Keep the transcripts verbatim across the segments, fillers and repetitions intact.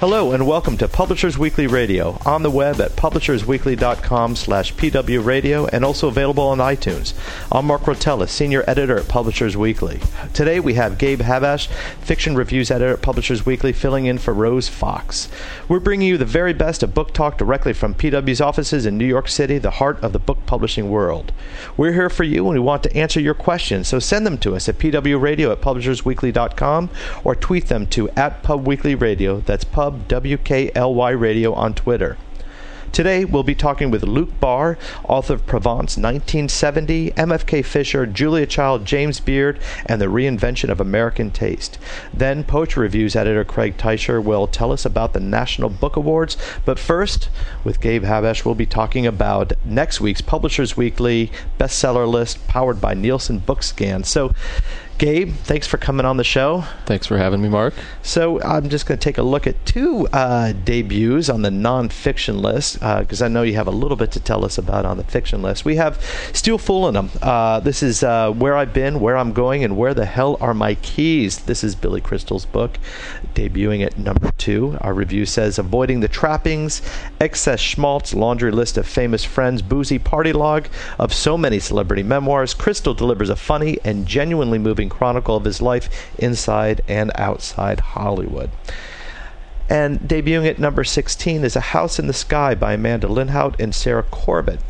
Hello and welcome to Publishers Weekly Radio, on the web at publishers weekly dot com slash P W Radio and also available on iTunes. I'm Mark Rotella, Senior Editor at Publishers Weekly. Today we have Gabe Habash, Fiction Reviews Editor at Publishers Weekly, filling in for Rose Fox. We're bringing you the very best of book talk directly from P W's offices in New York City, the heart of the book publishing world. We're here for you and we want to answer your questions, so send them to us at P W Radio at publishers weekly dot com or tweet them to at Pub Weekly Radio, that's Pub W K L Y Radio on Twitter. Today, we'll be talking with Luke Barr, author of Provence nineteen seventy, M F K Fisher, Julia Child, James Beard, and the Reinvention of American Taste. Then, Poetry Reviews editor Craig Teicher will tell us about the National Book Awards. But first, with Gabe Habash, we'll be talking about next week's Publishers Weekly bestseller list powered by Nielsen BookScan. So, Gabe, thanks for coming on the show. Thanks for having me, Mark. So I'm just going to take a look at two uh, debuts on the nonfiction list, because uh, I know you have a little bit to tell us about on the fiction list. We have Still Foolin' Them. Uh, this is uh, Where I've Been, Where I'm Going, and Where the Hell Are My Keys? This is Billy Crystal's book, debuting at number two. Our review says, avoiding the trappings, excess schmaltz, laundry list of famous friends, boozy party log of so many celebrity memoirs, Crystal delivers a funny and genuinely moving chronicle of his life inside and outside Hollywood. And debuting at number sixteen is A House in the Sky by Amanda Linhout and Sarah Corbett.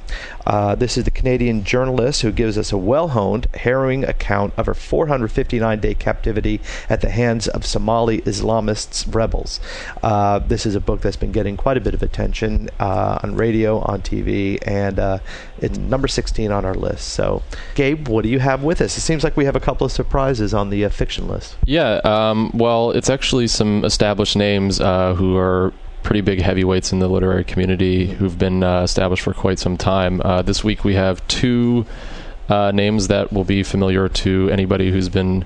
Uh, this is the Canadian journalist who gives us a well-honed, harrowing account of her four hundred fifty-nine day captivity at the hands of Somali Islamist rebels. Uh, this is a book that's been getting quite a bit of attention uh, on radio, on T V, and uh, it's number sixteen on our list. So, Gabe, what do you have with us? It seems like we have a couple of surprises on the uh, fiction list. Yeah, um, well, it's actually some established names uh, who are pretty big heavyweights in the literary community who've been uh, established for quite some time. Uh, this week we have two uh, names that will be familiar to anybody who's been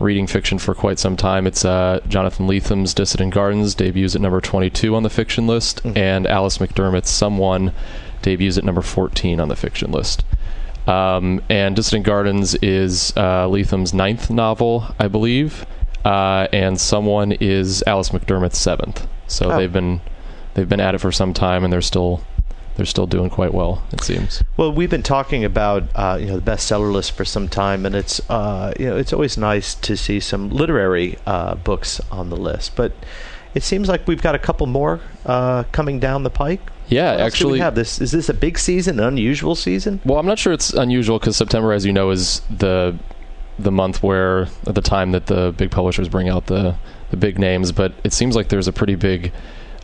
reading fiction for quite some time. It's uh, Jonathan Lethem's Dissident Gardens, debuts at number twenty-two on the fiction list, mm-hmm. and Alice McDermott's Someone debuts at number fourteen on the fiction list. Um, and Dissident Gardens is uh, Lethem's ninth novel, I believe, uh, and Someone is Alice McDermott's seventh. So oh. they've been they've been at it for some time, and they're still they're still doing quite well, it seems. Well, we've been talking about uh, you know the bestseller list for some time, and it's uh, you know it's always nice to see some literary uh, books on the list. But it seems like we've got a couple more uh, coming down the pike. Yeah, actually, we have this. Is this a big season, an unusual season? Well, I'm not sure it's unusual because September, as you know, is the the month where at the time that the big publishers bring out the the big names, but it seems like there's a pretty big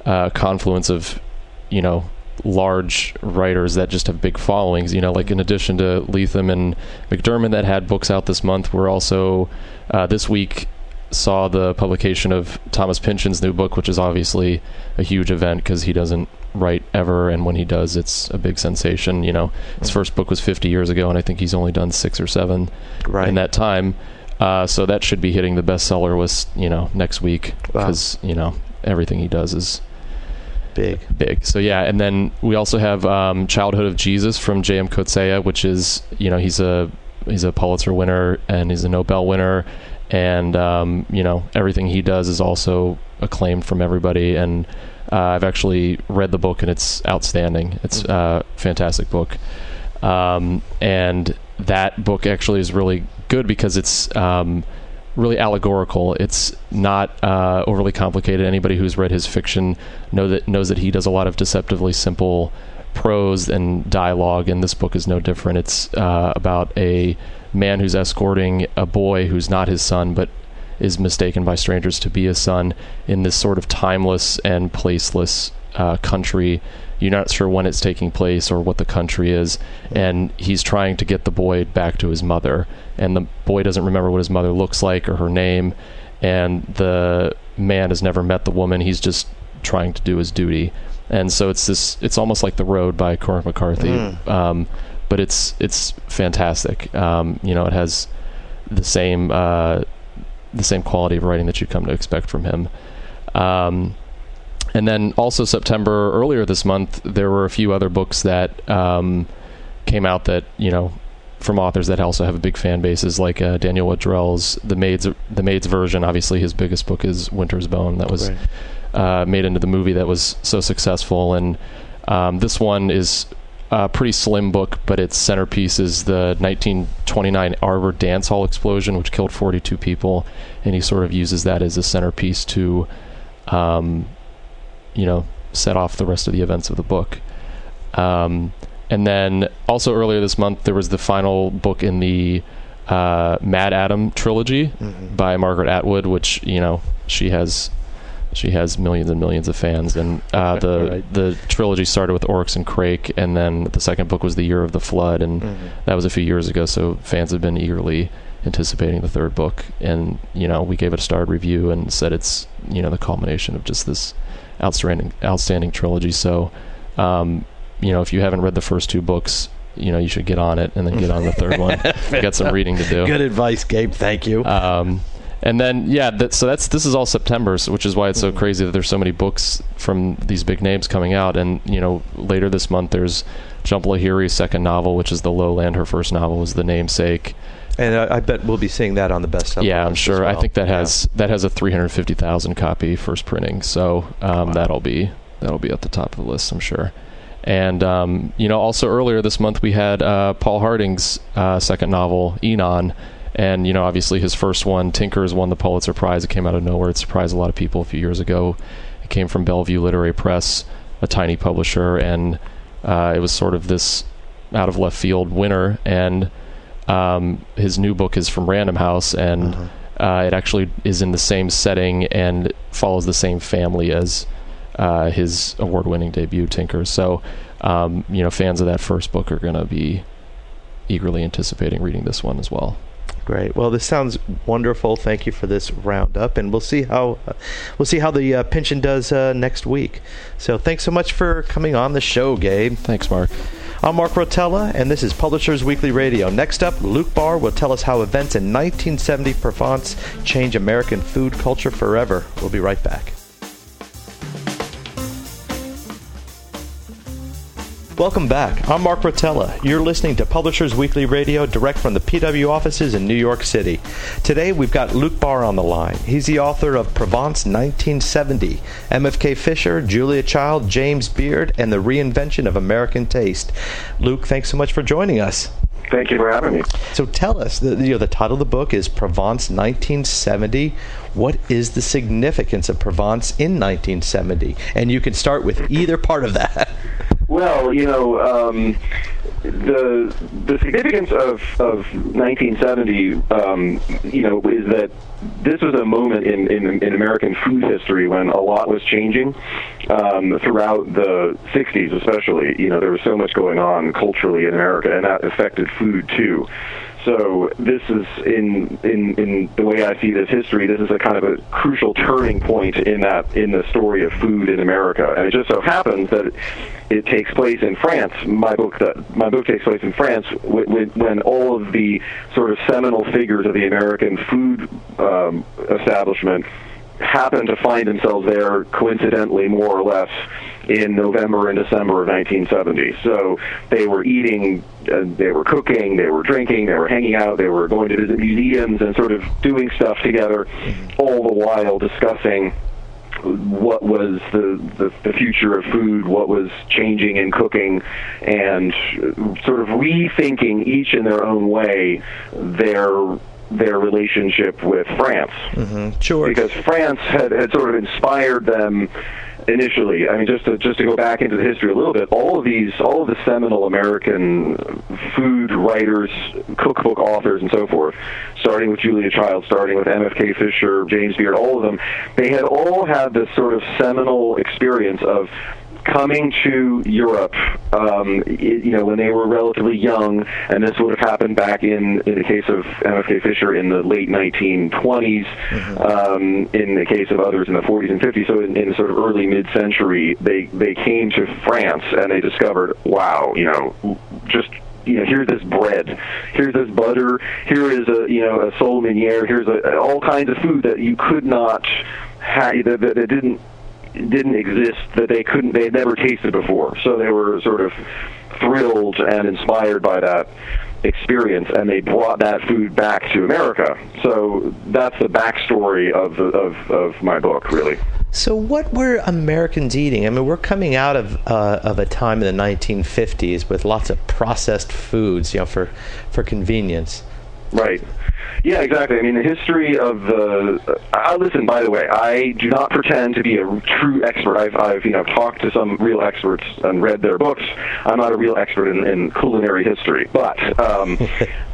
uh, confluence of, you know, large writers that just have big followings. You know, like in addition to Lethem and McDermott that had books out this month, we're also uh, this week saw the publication of Thomas Pynchon's new book, which is obviously a huge event because he doesn't write ever, and when he does, it's a big sensation. You know, his first book was fifty years ago, and I think he's only done six or seven right. in that time. Uh, so that should be hitting the bestseller list, you know, next week because, wow. you know, everything he does is big. Big. So, yeah. And then we also have um, Childhood of Jesus from J M Coetzee, which is, you know, he's a he's a Pulitzer winner and he's a Nobel winner. And, um, you know, everything he does is also acclaimed from everybody. And uh, I've actually read the book and it's outstanding. It's mm-hmm. uh, a fantastic book. Um, and that book actually is really good because it's um, really allegorical. It's not uh, overly complicated. Anybody who's read his fiction know that knows that he does a lot of deceptively simple prose and dialogue, and this book is no different. It's uh, about a man who's escorting a boy who's not his son but is mistaken by strangers to be his son in this sort of timeless and placeless uh, country. You're not sure when it's taking place or what the country is, and he's trying to get the boy back to his mother, and the boy doesn't remember what his mother looks like or her name, and the man has never met the woman. He's just trying to do his duty. And so it's this, it's almost like The Road by Cormac McCarthy. Mm. Um, but it's, it's fantastic. Um, you know, it has the same, uh, the same quality of writing that you come to expect from him. Um, and then also September, earlier this month, there were a few other books that, um, came out that, you know, from authors that also have a big fan bases, like uh, Daniel Waddrell's The Maid's The Maid's Version. Obviously, his biggest book is Winter's Bone, that was right. uh, made into the movie that was so successful. And um, this one is a pretty slim book, but its centerpiece is the nineteen twenty-nine Harvard dance hall explosion, which killed forty-two people, and he sort of uses that as a centerpiece to, um, you know, set off the rest of the events of the book. Um, And then also earlier this month, there was the final book in the uh, Mad Adam trilogy mm-hmm. by Margaret Atwood, which, you know, she has she has millions and millions of fans. And uh, the right. the trilogy started with Oryx and Crake, and then the second book was The Year of the Flood, and mm-hmm. that was a few years ago, so fans have been eagerly anticipating the third book. And, you know, we gave it a starred review and said it's, you know, the culmination of just this outstanding, outstanding trilogy. So, um you know, if you haven't read the first two books, you know, you should get on it and then get on the third one. You got some reading to do. Good advice, Gabe. Thank you. Um, and then, yeah, that, so that's this is all September, so, which is why it's so mm-hmm. crazy that there's so many books from these big names coming out. And, you know, later this month, there's Jhumpa Lahiri's second novel, which is The Lowland. Her first novel was The Namesake. And I, I bet we'll be seeing that on the bestseller. Yeah, I'm sure. Well. I think that has yeah. that has a three hundred fifty thousand copy first printing. So um, wow. that'll be that'll be at the top of the list, I'm sure. And, um, you know, also earlier this month, we had uh, Paul Harding's uh, second novel, Enon. And, you know, obviously his first one, Tinkers, won the Pulitzer Prize. It came out of nowhere. It surprised a lot of people a few years ago. It came from Bellevue Literary Press, a tiny publisher. And uh, it was sort of this out of left field winner. And um, his new book is from Random House. And uh-huh. uh, it actually is in the same setting and follows the same family as Uh, his award-winning debut, Tinker. So, um, you know, fans of that first book are going to be eagerly anticipating reading this one as well. Great. Well, this sounds wonderful. Thank you for this roundup, and we'll see how uh, we'll see how the uh, pension does uh, next week. So, thanks so much for coming on the show, Gabe. Thanks, Mark. I'm Mark Rotella, and this is Publishers Weekly Radio. Next up, Luke Barr will tell us how events in nineteen seventy Provence change American food culture forever. We'll be right back. Welcome back. I'm Mark Rotella. You're listening to Publishers Weekly Radio, direct from the P W offices in New York City. Today, we've got Luke Barr on the line. He's the author of Provence nineteen seventy, M F K Fisher, Julia Child, James Beard, and the Reinvention of American Taste. Luke, thanks so much for joining us. Thank you for having me. So tell us, the, you know, the title of the book is Provence nineteen seventy. What is the significance of Provence in nineteen seventy? And you can start with either part of that. Well, you know, um, the the significance of, of nineteen seventy, um, you know, is that this was a moment in, in, in American food history when a lot was changing um, throughout the sixties especially. You know, there was so much going on culturally in America, and that affected food, too. So this is, in, in in the way I see this history, this is a kind of a crucial turning point in that in the story of food in America. And it just so happens that it, it takes place in France. My book that, my book takes place in France when, when all of the sort of seminal figures of the American food um, establishment happen to find themselves there coincidentally, more or less, in November and December of nineteen seventy. So they were eating, uh, they were cooking, they were drinking, they were hanging out, they were going to visit museums and sort of doing stuff together, all the while discussing what was the, the, the future of food, what was changing in cooking, and sort of rethinking each in their own way their their relationship with France. Mm-hmm. Sure. Because France had, had sort of inspired them initially. I mean, just to, just to go back into the history a little bit, all of these, all of the seminal American food writers, cookbook authors, and so forth, starting with Julia Child, starting with M F K Fisher, James Beard, all of them, they had all had this sort of seminal experience of coming to Europe, um, it, you know, when they were relatively young, and this would have happened back in, in the case of M F K Fisher in the late nineteen twenties, mm-hmm. um, in the case of others in the forties and fifties, so in, in sort of early mid-century, they, they came to France and they discovered, wow, you know, just... You know, here's this bread, here's this butter, here is a you know a sole meuniere, here's a, all kinds of food that you could not have, that, that, that didn't didn't exist, that they couldn't, they had never tasted before. So they were sort of thrilled and inspired by that experience, and they brought that food back to America. So that's the backstory of the, of of my book, really. So what were Americans eating? I mean, we're coming out of uh, of a time in the nineteen fifties with lots of processed foods, you know, for for convenience. Right. Yeah, exactly. I mean, the history of the... Uh, listen, by the way, I do not pretend to be a true expert. I've, I've you know, talked to some real experts and read their books. I'm not a real expert in, in culinary history. But um,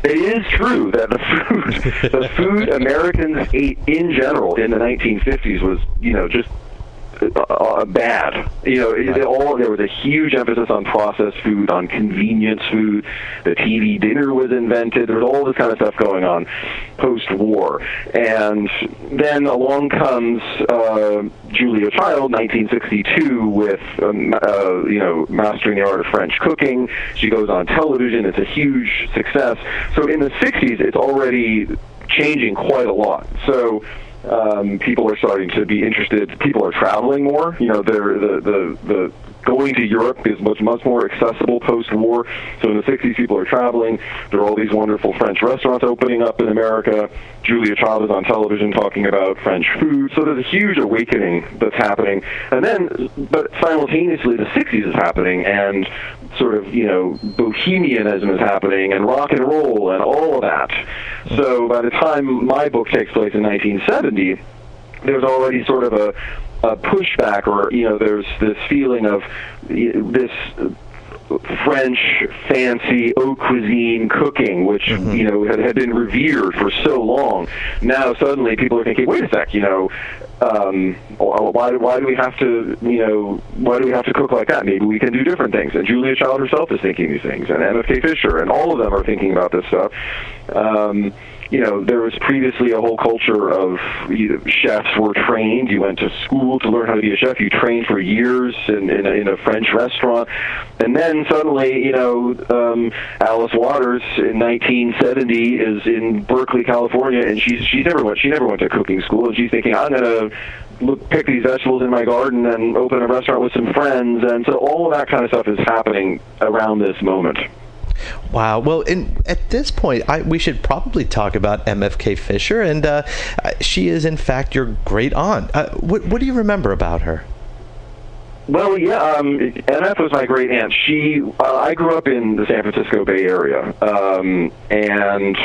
it is true that the food, the food Americans ate in general in the nineteen fifties was, you know, just... Uh, bad. You know, it, it all, there was a huge emphasis on processed food, on convenience food. The T V dinner was invented. There was all this kind of stuff going on post-war. And then along comes uh, Julia Child, nineteen sixty-two, with, um, uh, you know, Mastering the Art of French Cooking. She goes on television. It's a huge success. So in the sixties, it's already changing quite a lot. So... Um, people are starting to be interested. People are traveling more. You know, they're, the the the going to Europe is much much more accessible post-war. So in the sixties, people are traveling. There are all these wonderful French restaurants opening up in America. Julia Child is on television talking about French food. So there's a huge awakening that's happening. And then, but simultaneously, the sixties is happening, and sort of, you know, bohemianism is happening, and rock and roll, and all of that. So by the time my book takes place in nineteen seventy, there's already sort of a, a pushback, or, you know, there's this feeling of this French fancy haute cuisine cooking, which, mm-hmm. you know, had, had been revered for so long. Now suddenly people are thinking, wait a sec, you know, um, why, why do we have to, you know, why do we have to cook like that? Maybe we can do different things. And Julia Child herself is thinking these things, and M F K Fisher, and all of them are thinking about this stuff. Um, You know, there was previously a whole culture of, you know, chefs were trained. You went to school to learn how to be a chef. You trained for years in, in, a, in a French restaurant. And then suddenly, you know, um, Alice Waters in nineteen seventy is in Berkeley, California, and she's, she's never went, she never went to cooking school, and she's thinking, I'm going to... Look, pick these vegetables in my garden and open a restaurant with some friends. And so all of that kind of stuff is happening around this moment. Wow. Well, in, at this point, I, we should probably talk about M F K Fisher, and uh, she is, in fact, your great aunt. Uh, what, what do you remember about her? Well, yeah, um, M F was my great aunt. She, uh, I grew up in the San Francisco Bay Area, um, and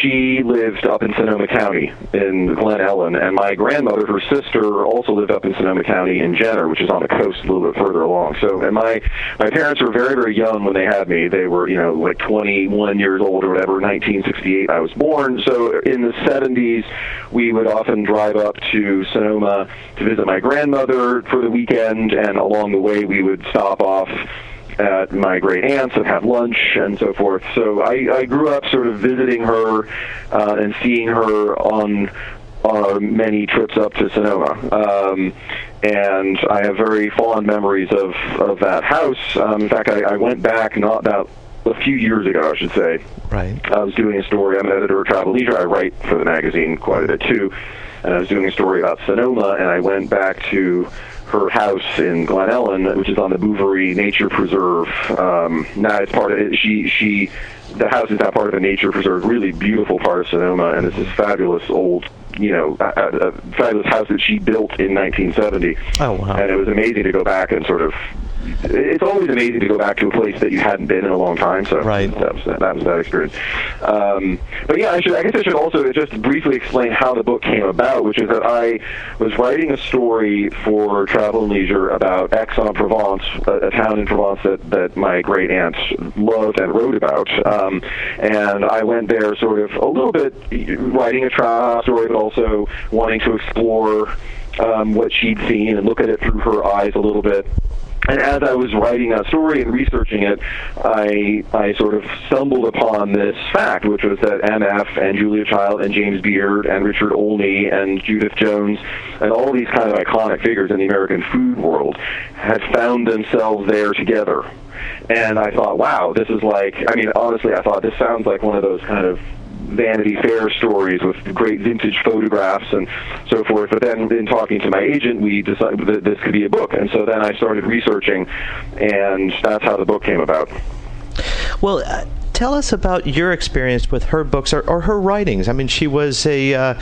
she lived up in Sonoma County in Glen Ellen, and my grandmother, her sister, also lived up in Sonoma County in Jenner, which is on the coast a little bit further along. So, and my, my parents were very, very young when they had me. They were, you know, like twenty-one years old or whatever. nineteen sixty-eight I was born. So in the seventies, we would often drive up to Sonoma to visit my grandmother for the weekend. And along the way, we would stop off at my great aunt's and have lunch and so forth. So I, I grew up sort of visiting her uh, and seeing her on uh, many trips up to Sonoma. Um, and I have very fond memories of, of that house. Um, in fact, I, I went back not that a few years ago, I should say. Right. I was doing a story. I'm an editor of Travel Leisure. I write for the magazine quite a bit, too. And I was doing a story about Sonoma, and I went back to her house in Glen Ellen, which is on the Bouverie Nature Preserve. Um, now it's part of it. She, she, the house is now part of a nature preserve, really beautiful part of Sonoma, and it's this fabulous old, you know, a, a fabulous house that she built in nineteen seventy. Oh, wow. And it was amazing to go back and sort of, it's always amazing to go back to a place that you hadn't been in a long time, so right. that, was, that was that experience. Um, but yeah, I, should, I guess I should also just briefly explain how the book came about, which is that I was writing a story for Travel and Leisure about Aix-en-Provence, a, a town in Provence that, that my great aunt loved and wrote about. Um, and I went there sort of a little bit writing a travel story, but also wanting to explore um, what she'd seen and look at it through her eyes a little bit. And as I was writing that story and researching it, I I sort of stumbled upon this fact, which was that M F and Julia Child and James Beard and Richard Olney and Judith Jones and all these kind of iconic figures in the American food world had found themselves there together. And I thought, wow, this is like, I mean, honestly, I thought this sounds like one of those kind of Vanity Fair stories with great vintage photographs and so forth. But then in talking to my agent, we decided that this could be a book. And so then I started researching, and that's how the book came about. Well, uh, tell us about your experience with her books or, or her writings. I mean, she was a uh,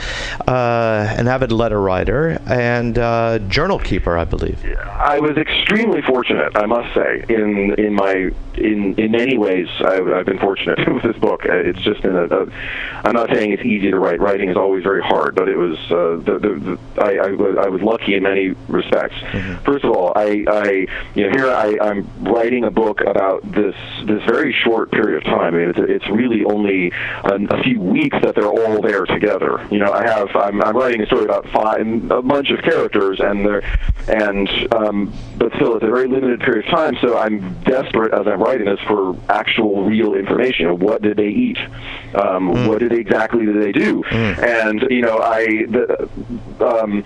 uh, an avid letter writer and uh, journal keeper, I believe. I was extremely fortunate, I must say. In in my in in many ways, I've, I've been fortunate with this book. It's just in a, a. I'm not saying it's easy to write. Writing is always very hard, but it was. Uh, the, the, the, I, I I was lucky in many respects. Mm-hmm. First of all, I, I you know here I, I'm writing a book about this this very short period of time. I mean, it's, it's really only a, a few weeks that they're all there together. You know, I have I'm, I'm writing a story about five, a bunch of characters, and they're, and um, but still, it's a very limited period of time. So I'm desperate as I'm writing this for actual, real information. What did they eat? Um, mm. What did exactly did they do? Mm. And you know, I the, um,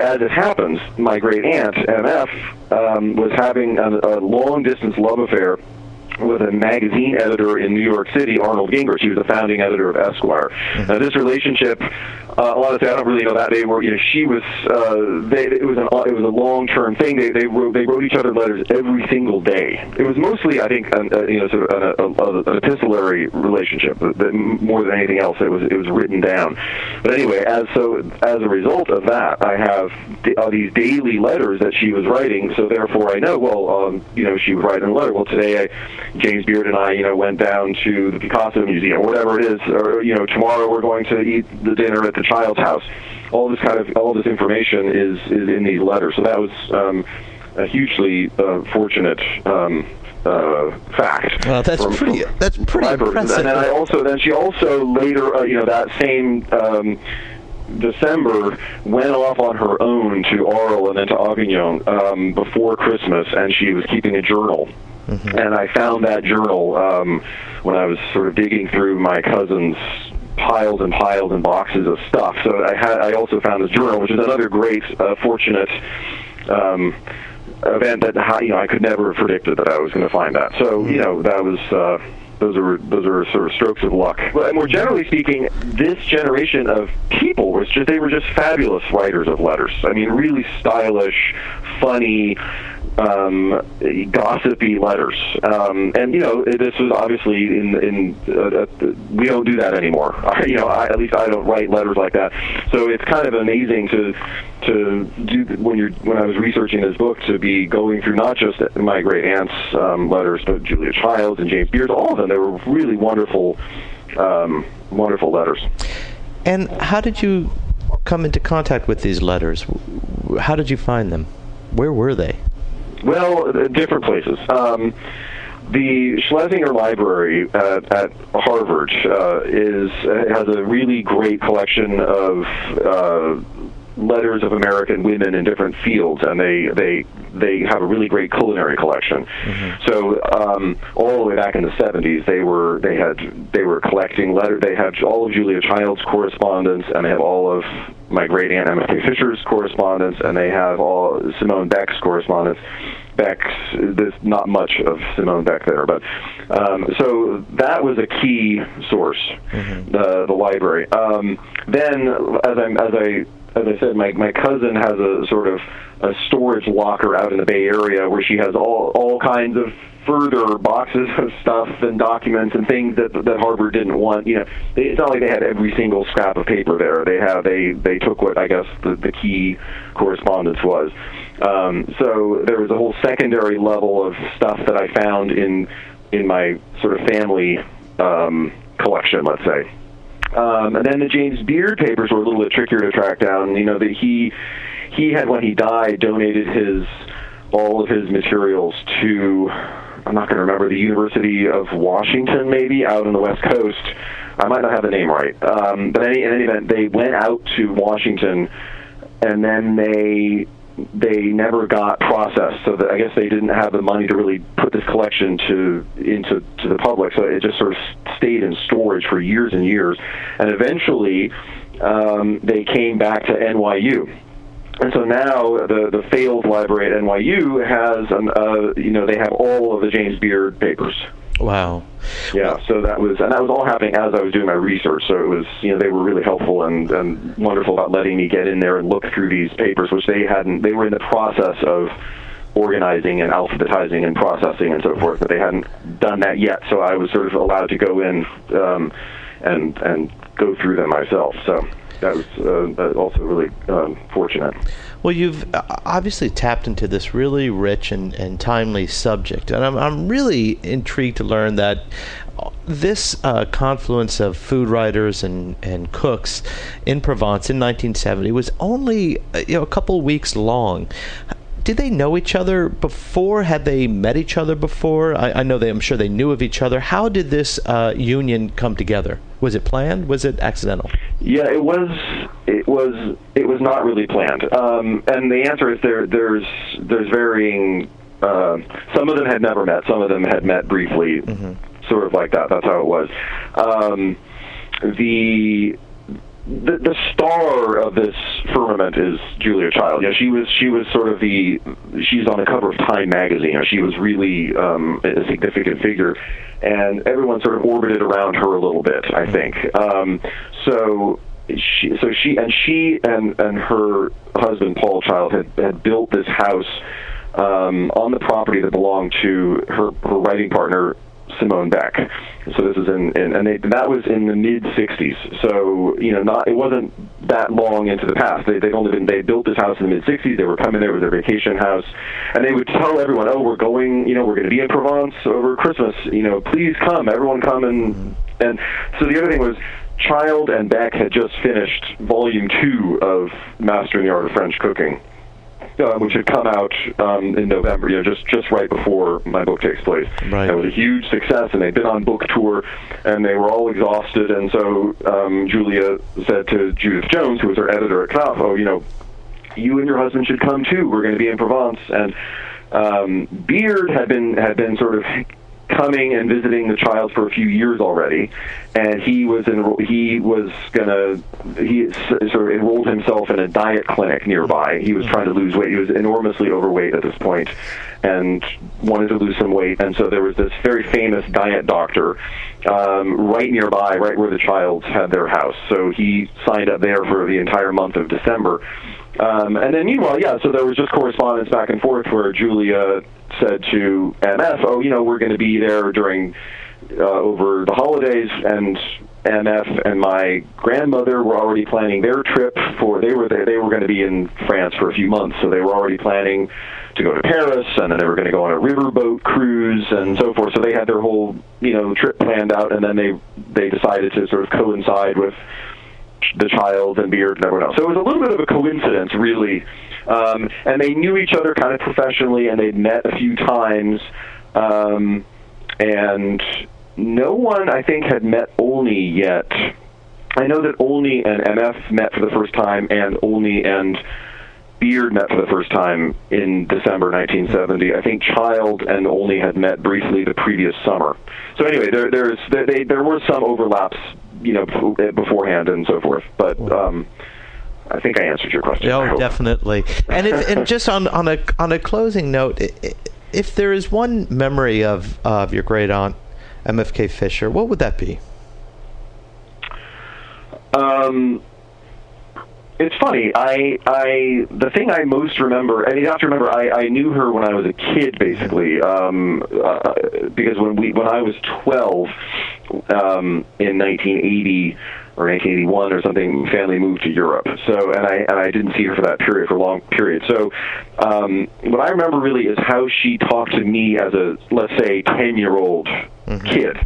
as it happens, my great aunt M F um, was having a, a long distance love affair with a magazine editor in New York City, Arnold Ginger. She was the founding editor of Esquire. Now, this relationship, uh, a lot of times I don't really know that they were. You know, she was. Uh, they, it was an. It was a long-term thing. They they wrote they wrote each other letters every single day. It was mostly, I think, an, a, you know, sort of an, a, a, an epistolary relationship. But more than anything else, it was it was written down. But anyway, as so as a result of that, I have d- uh, these daily letters that she was writing. So therefore, I know. Well, um, you know, she would write in a letter. Well, today I. James Beard and I, you know, went down to the Picasso Museum, whatever it is, or, you know, tomorrow we're going to eat the dinner at the Child's house. All this kind of, all this information is, is in these letters. So that was um, a hugely uh, fortunate um, uh, fact. Well, that's from, pretty, from, that's pretty impressive. And then I also, then she also later, uh, you know, that same... Um, December went off on her own to Arles and then to Avignon um, before Christmas, and she was keeping a journal. Mm-hmm. And I found that journal um, when I was sort of digging through my cousin's piles and piles and boxes of stuff. So I had I also found this journal, which is another great, uh, fortunate um, event that you know I could never have predicted that I was going to find that. So you know that was. Uh, Those are those are sort of strokes of luck. But more generally speaking, this generation of people was just they were just fabulous writers of letters. I mean, really stylish, funny, um, gossipy letters. Um, and you know, this was obviously in in uh, we don't do that anymore. I, you know, I, at least I don't write letters like that. So it's kind of amazing to to do when you're when I was researching this book to be going through not just my great aunt's um, letters, but Julia Child's and James Beard's, all of them. They were really wonderful, um, wonderful letters. And how did you come into contact with these letters? How did you find them? Where were they? Well, different places. Um, the Schlesinger Library at, at Harvard uh, is has a really great collection of uh, letters of American women in different fields, and they they they have a really great culinary collection. Mm-hmm. So um, all the way back in the seventies, they were they had they were collecting letters. They had all of Julia Child's correspondence, and they have all of my great aunt M F K Fisher's correspondence, and they have all Simone Beck's correspondence. Beck's, there's not much of Simone Beck there, but um, so that was a key source, mm-hmm. the the library. Um, then as I as I As I said, my, my cousin has a sort of a storage locker out in the Bay Area where she has all, all kinds of further boxes of stuff and documents and things that that Harvard didn't want. You know, they, it's not like they had every single scrap of paper there. They have they, they took what I guess the, the key correspondence was. Um, so there was a whole secondary level of stuff that I found in in my sort of family um, collection, let's say. Um, and then the James Beard papers were a little bit trickier to track down. You know, that he he had, when he died, donated his all of his materials to, I'm not going to remember, the University of Washington, maybe, out on the West Coast. I might not have the name right. Um, but in any, in any event, they went out to Washington, and then they they never got processed, so that I guess they didn't have the money to really put this collection to into to the public, so it just sort of stayed in storage for years and years, and eventually um, they came back to N Y U. And so now the, the Fales Library at N Y U has, an, uh, you know, they have all of the James Beard papers. Wow. Yeah, so that was, and that was all happening as I was doing my research, so it was, you know, they were really helpful and, and wonderful about letting me get in there and look through these papers, which they hadn't, they were in the process of organizing and alphabetizing and processing and so forth, but they hadn't done that yet, so I was sort of allowed to go in um, and and go through them myself, so... That was uh, also really um, fortunate. Well, you've obviously tapped into this really rich and, and timely subject, and I'm, I'm really intrigued to learn that this uh, confluence of food writers and, and cooks in Provence in nineteen seventy was only you know a couple weeks long. Did they know each other before? Had they met each other before? I, I know they. I'm sure they knew of each other. How did this uh, union come together? Was it planned? Was it accidental? Yeah, it was. It was. It was not really planned. Um, and the answer is there. There's. There's varying. Uh, some of them had never met. Some of them had met briefly, mm-hmm. sort of like that. That's how it was. Um, the. The, the star of this firmament is Julia Child. You know, she was she was sort of the she's on the cover of Time magazine. You know, she was really um, a significant figure, and everyone sort of orbited around her a little bit, I think. Um, so she so she and she and, and her husband Paul Child had, had built this house um, on the property that belonged to her, her writing partner, Simone Beck. So this is in, in and they, that was in the mid sixties. So you know, not it wasn't that long into the past. They they'd only been they built this house in the mid sixties. They were coming there with their vacation house, and they would tell everyone, "Oh, we're going. You know, we're going to be in Provence over Christmas. You know, please come, everyone come." And and so the other thing was, Child and Beck had just finished volume two of Mastering the Art of French Cooking, Uh, which had come out um, in November, you know, just, just right before my book takes place. Right. It was a huge success, and they'd been on book tour, and they were all exhausted, and so um, Julia said to Judith Jones, who was her editor at Knopf, oh, you know, you and your husband should come too. We're going to be in Provence. And um, Beard had been had been sort of coming and visiting the Child for a few years already, and he was in, he was gonna he sort of enrolled himself in a diet clinic nearby. He was trying to lose weight. He was enormously overweight at this point, and wanted to lose some weight. And so there was this very famous diet doctor um, right nearby, right where the Childs had their house. So he signed up there for the entire month of December. Um, and then meanwhile, yeah, so there was just correspondence back and forth where Julia said to M F, oh, you know, we're going to be there during, uh, over the holidays, and M F and my grandmother were already planning their trip for, they were there, they were going to be in France for a few months, so they were already planning to go to Paris, and then they were going to go on a riverboat cruise and so forth, so they had their whole, you know, trip planned out, and then they, they decided to sort of coincide with the Child and Beard and everyone else. So it was a little bit of a coincidence, really. Um, and they knew each other kind of professionally, and they'd met a few times. Um, and no one, I think, had met Olney yet. I know that Olney and M F met for the first time, and Olney and Beard met for the first time in December nineteen seventy. I think Child and Olney had met briefly the previous summer. So anyway, there, there's, there, they, there were some overlaps, you know, beforehand and so forth. But um, I think I answered your question. Oh, definitely. And if, and just on, on a on a closing note, if there is one memory of of your great aunt M F K Fisher, what would that be? Um, it's funny. I I the thing I most remember, and you have to remember, I, I knew her when I was a kid, basically, um, uh, because when we when I was twelve. Um, in nineteen eighty or nineteen eighty-one or something, family moved to Europe. So, and I and I didn't see her for that period, for a long period. So, um, what I remember really is how she talked to me as a, let's say, ten-year-old mm-hmm. kid,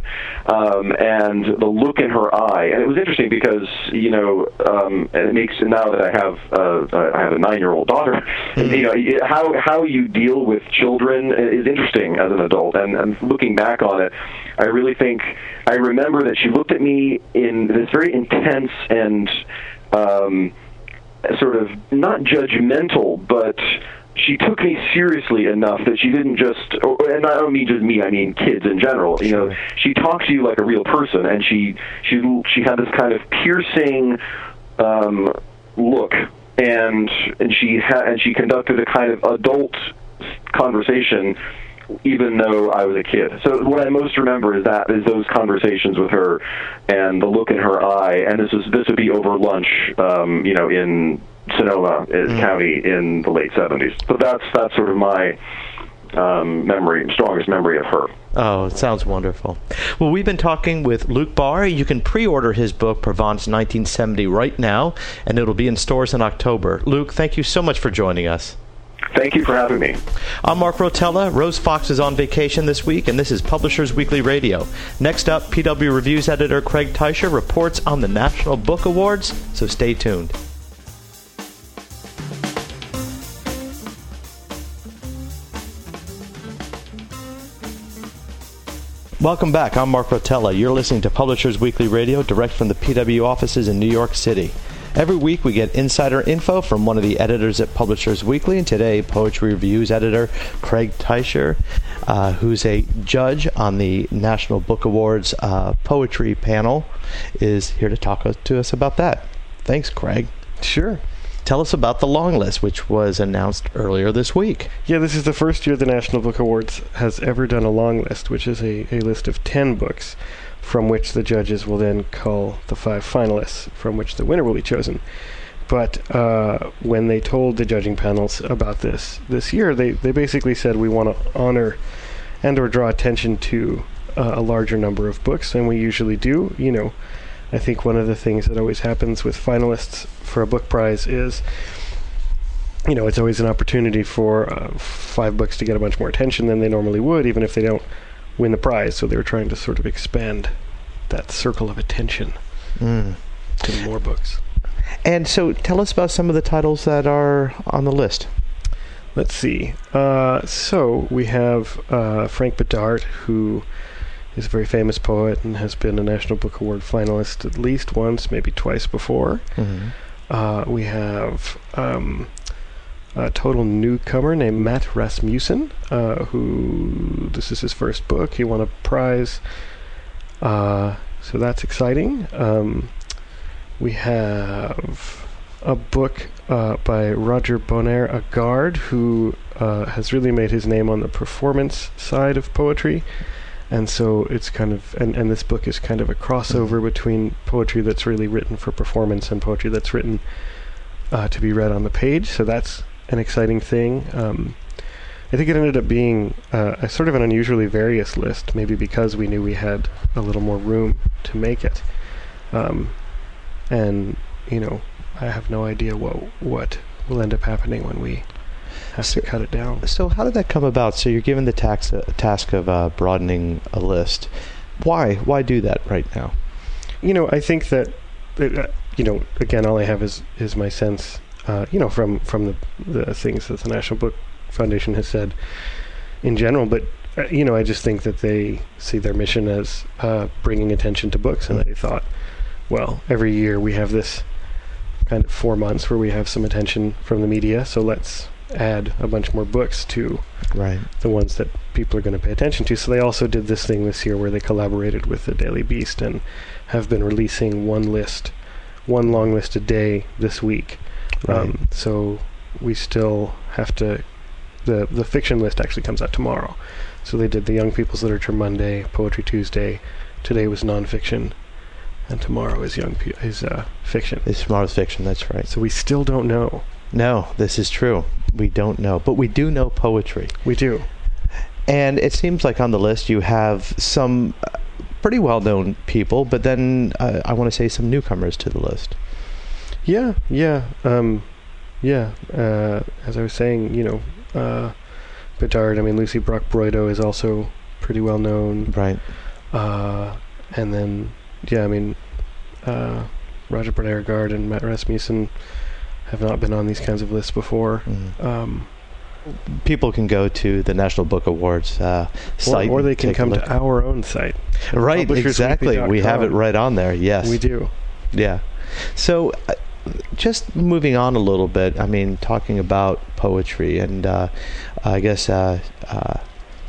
um, and the look in her eye. And it was interesting because, you know, um, and it makes now that I have uh, I have a nine-year-old daughter, mm-hmm. you know, how how you deal with children is interesting as an adult. And, and looking back on it, I really think I remember that she looked at me in this very intense and um, sort of not judgmental, but she took me seriously enough that she didn't just, or, and I don't mean just me, I mean kids in general, you know, she talked to you like a real person, and she she, she had this kind of piercing um, look, and and she ha- and she conducted a kind of adult conversation, even though I was a kid. So what I most remember is that is those conversations with her, and the look in her eye. And this was this would be over lunch, um, you know, in Sonoma mm. County in the late seventies. So that's that's sort of my um, memory, strongest memory of her. Oh, it sounds wonderful. Well, we've been talking with Luke Barr. You can pre-order his book, Provence nineteen seventy, right now, and it'll be in stores in October. Luke, thank you so much for joining us. Thank you for having me. I'm Mark Rotella. Rose Fox is on vacation this week, and this is Publishers Weekly Radio. Next up, P W Reviews editor Craig Teicher reports on the National Book Awards, so stay tuned. Welcome back. I'm Mark Rotella. You're listening to Publishers Weekly Radio, direct from the P W offices in New York City. Every week we get insider info from one of the editors at Publishers Weekly, and today Poetry Reviews editor Craig Teicher, uh, who's a judge on the National Book Awards uh, poetry panel, is here to talk to us about that. Thanks, Craig. Sure. Tell us about the long list, which was announced earlier this week. Yeah, this is the first year the National Book Awards has ever done a long list, which is a, a list of ten books, from which the judges will then cull the five finalists, from which the winner will be chosen. But uh, when they told the judging panels about this this year, they, they basically said, we want to honor and or draw attention to uh, a larger number of books than we usually do. You know, I think one of the things that always happens with finalists for a book prize is, you know, it's always an opportunity for uh, five books to get a bunch more attention than they normally would, even if they don't win the prize. So they were trying to sort of expand that circle of attention mm. to more books. And so tell us about some of the titles that are on the list. Let's see. Uh, so we have uh, Frank Bedard, who is a very famous poet and has been a National Book Award finalist at least once, maybe twice before. Mm-hmm. Uh, we have um, a total newcomer named Matt Rasmussen, uh, who, this is his first book. He won a prize, uh, so that's exciting. Um, we have a book uh, by Roger Bonner Agard, who uh, has really made his name on the performance side of poetry. And so it's kind of, and, and this book is kind of a crossover between poetry that's really written for performance and poetry that's written uh, to be read on the page. So that's an exciting thing. Um, I think it ended up being uh, a sort of an unusually various list, maybe because we knew we had a little more room to make it. Um, and, you know, I have no idea what what will end up happening when we have to cut it down. So how did that come about? So you're given the tax, uh, task of uh, broadening a list. Why? Why do that right now? You know, I think that, it, uh, you know, again, all I have is, is my sense, uh, you know, from, from the, the things that the National Book Foundation has said in general. But, uh, you know, I just think that they see their mission as uh, bringing attention to books. And mm-hmm. they thought, well, every year we have this kind of four months where we have some attention from the media. So let's add a bunch more books to right. the ones that people are going to pay attention to. So they also did this thing this year where they collaborated with the Daily Beast and have been releasing one list, one long list a day this week. Right. Um, so we still have to, the, the fiction list actually comes out tomorrow. So they did the Young People's Literature Monday, Poetry Tuesday, today was nonfiction, and tomorrow is young pe- is uh, fiction. It's tomorrow's fiction, that's right. So we still don't know. No, this is true. We don't know. But we do know poetry. We do. And it seems like on the list you have some pretty well-known people, but then uh, I want to say some newcomers to the list. Yeah, yeah. Um, yeah. Uh, as I was saying, you know, uh, Bedard, I mean, Lucy Brock-Broido is also pretty well-known. Right. Uh, and then, yeah, I mean, uh, Roger Bernard-Gard and Matt Rasmussen have not been on these kinds of lists before. Mm. Um, People can go to the National Book Awards uh, site. Or, or they can come to our own site. Right, exactly. We have it right on there, yes. We do. Yeah. So uh, just moving on a little bit, I mean, talking about poetry, and uh, I guess uh, uh,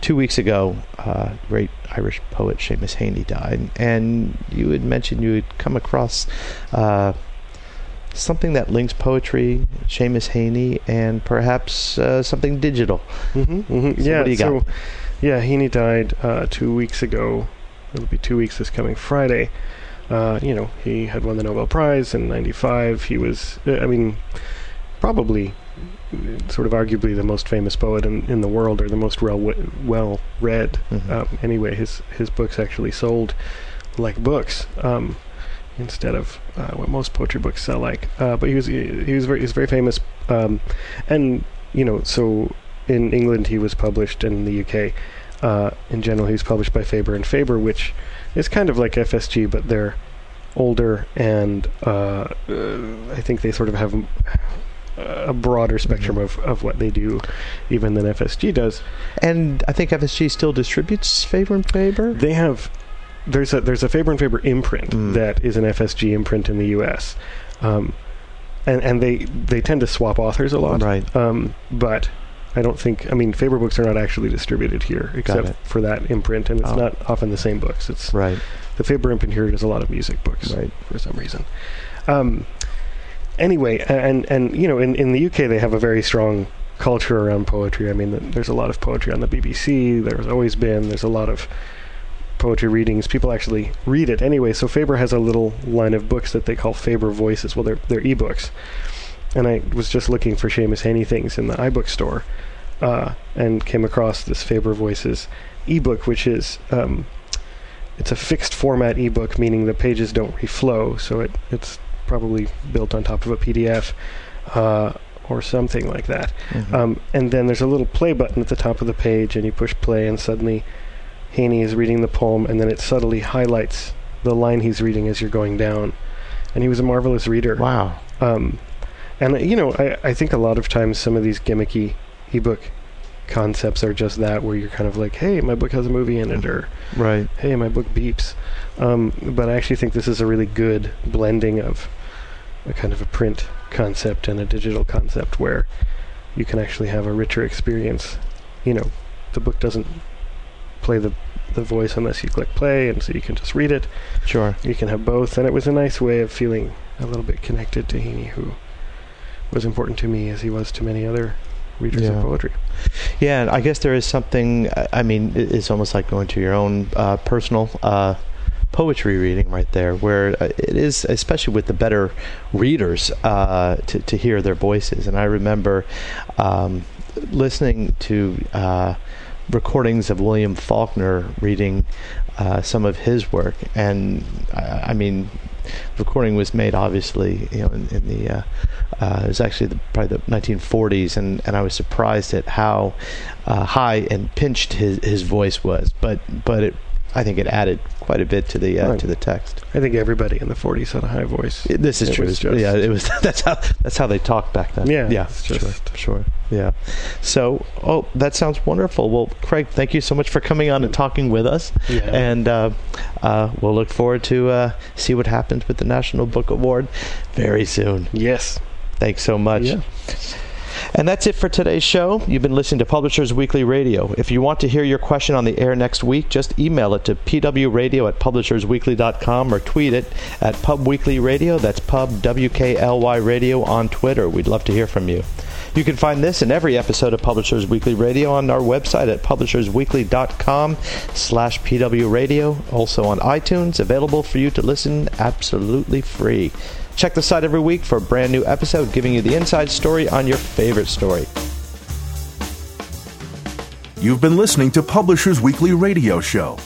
two weeks ago, uh, great Irish poet Seamus Heaney died, and you had mentioned you had come across uh, something that links poetry, Seamus Heaney, and perhaps uh, something digital. Mm-hmm, mm-hmm. So yeah, what do you got? So, yeah, Heaney died uh, two weeks ago. It'll be two weeks this coming Friday. Uh, you know, he had won the Nobel Prize in ninety-five. He was, uh, I mean, probably sort of arguably the most famous poet in, in the world, or the most well, well read. Mm-hmm. Um, anyway, his, his books actually sold like books, um, instead of uh, what most poetry books sell like. Uh, but he was, he, he was very, he was very famous. Um, and, you know, so in England he was published, and in the U K, uh, in general, he was published by Faber and Faber, which is kind of like F S G, but they're older, and uh, uh, I think they sort of have m- a broader spectrum mm-hmm. of, of what they do, even than F S G does. And I think F S G still distributes Faber and Faber? They have... There's a there's a Faber and Faber imprint mm. that is an F S G imprint in the U S Um, and and they, they tend to swap authors a lot. Right. Um, but... I don't think, I mean, Faber books are not actually distributed here, except for that imprint, and it's oh. not often the same books. It's right. The Faber imprint here does a lot of music books, right. for some reason. Um, anyway, and, and you know, in, in the U K, they have a very strong culture around poetry. I mean, there's a lot of poetry on the B B C. There's always been. There's a lot of poetry readings. People actually read it anyway. So Faber has a little line of books that they call Faber Voices. Well, they're, they're e-books. And I was just looking for Seamus Heaney things in the iBook store, uh, and came across this Faber Voices ebook, which is um, it's a fixed format ebook, meaning the pages don't reflow, so it, it's probably built on top of a P D F uh, or something like that. Mm-hmm. Um, and then there's a little play button at the top of the page, and you push play, and suddenly Heaney is reading the poem, and then it subtly highlights the line he's reading as you're going down. And he was a marvelous reader. Wow. Um, And, you know, I, I think a lot of times some of these gimmicky ebook concepts are just that, where you're kind of like, hey, my book has a movie in it, or right. hey, my book beeps. Um, but I actually think this is a really good blending of a kind of a print concept and a digital concept, where you can actually have a richer experience. You know, the book doesn't play the, the voice unless you click play, and so you can just read it. Sure. You can have both. And it was a nice way of feeling a little bit connected to Heaney, who was important to me as he was to many other readers yeah. of poetry. Yeah, and I guess there is something, I mean, it's almost like going to your own uh, personal uh, poetry reading right there, where it is, especially with the better readers, uh, to, to hear their voices. And I remember um, listening to uh, recordings of William Faulkner reading uh, some of his work, and uh, I mean, recording was made, obviously, you know, in, in the uh, uh, it was actually the, probably the nineteen forties, and, and I was surprised at how uh, high and pinched his, his voice was, but but it, I think it added quite a bit to the uh, right. to the text. I think everybody in the forties had a high voice. It, this is it true. Was just yeah, it was that's how that's how they talked back then. Yeah, yeah, it's just sure, sure. Yeah. So, oh, that sounds wonderful. Well, Craig, thank you so much for coming on and talking with us. Yeah. And uh, uh, we'll look forward to uh, see what happens with the National Book Award very soon. Yes. Thanks so much. Yeah. And that's it for today's show. You've been listening to Publishers Weekly Radio. If you want to hear your question on the air next week, just email it to p w radio at publishers weekly dot com, or tweet it at pubweeklyradio. That's pub, W K L Y radio on Twitter. We'd love to hear from you. You can find this and every episode of Publishers Weekly Radio on our website at publishers weekly dot com slash p w radio. Also on iTunes, available for you to listen absolutely free. Check the site every week for a brand new episode, giving you the inside story on your favorite story. You've been listening to Publishers Weekly Radio Show.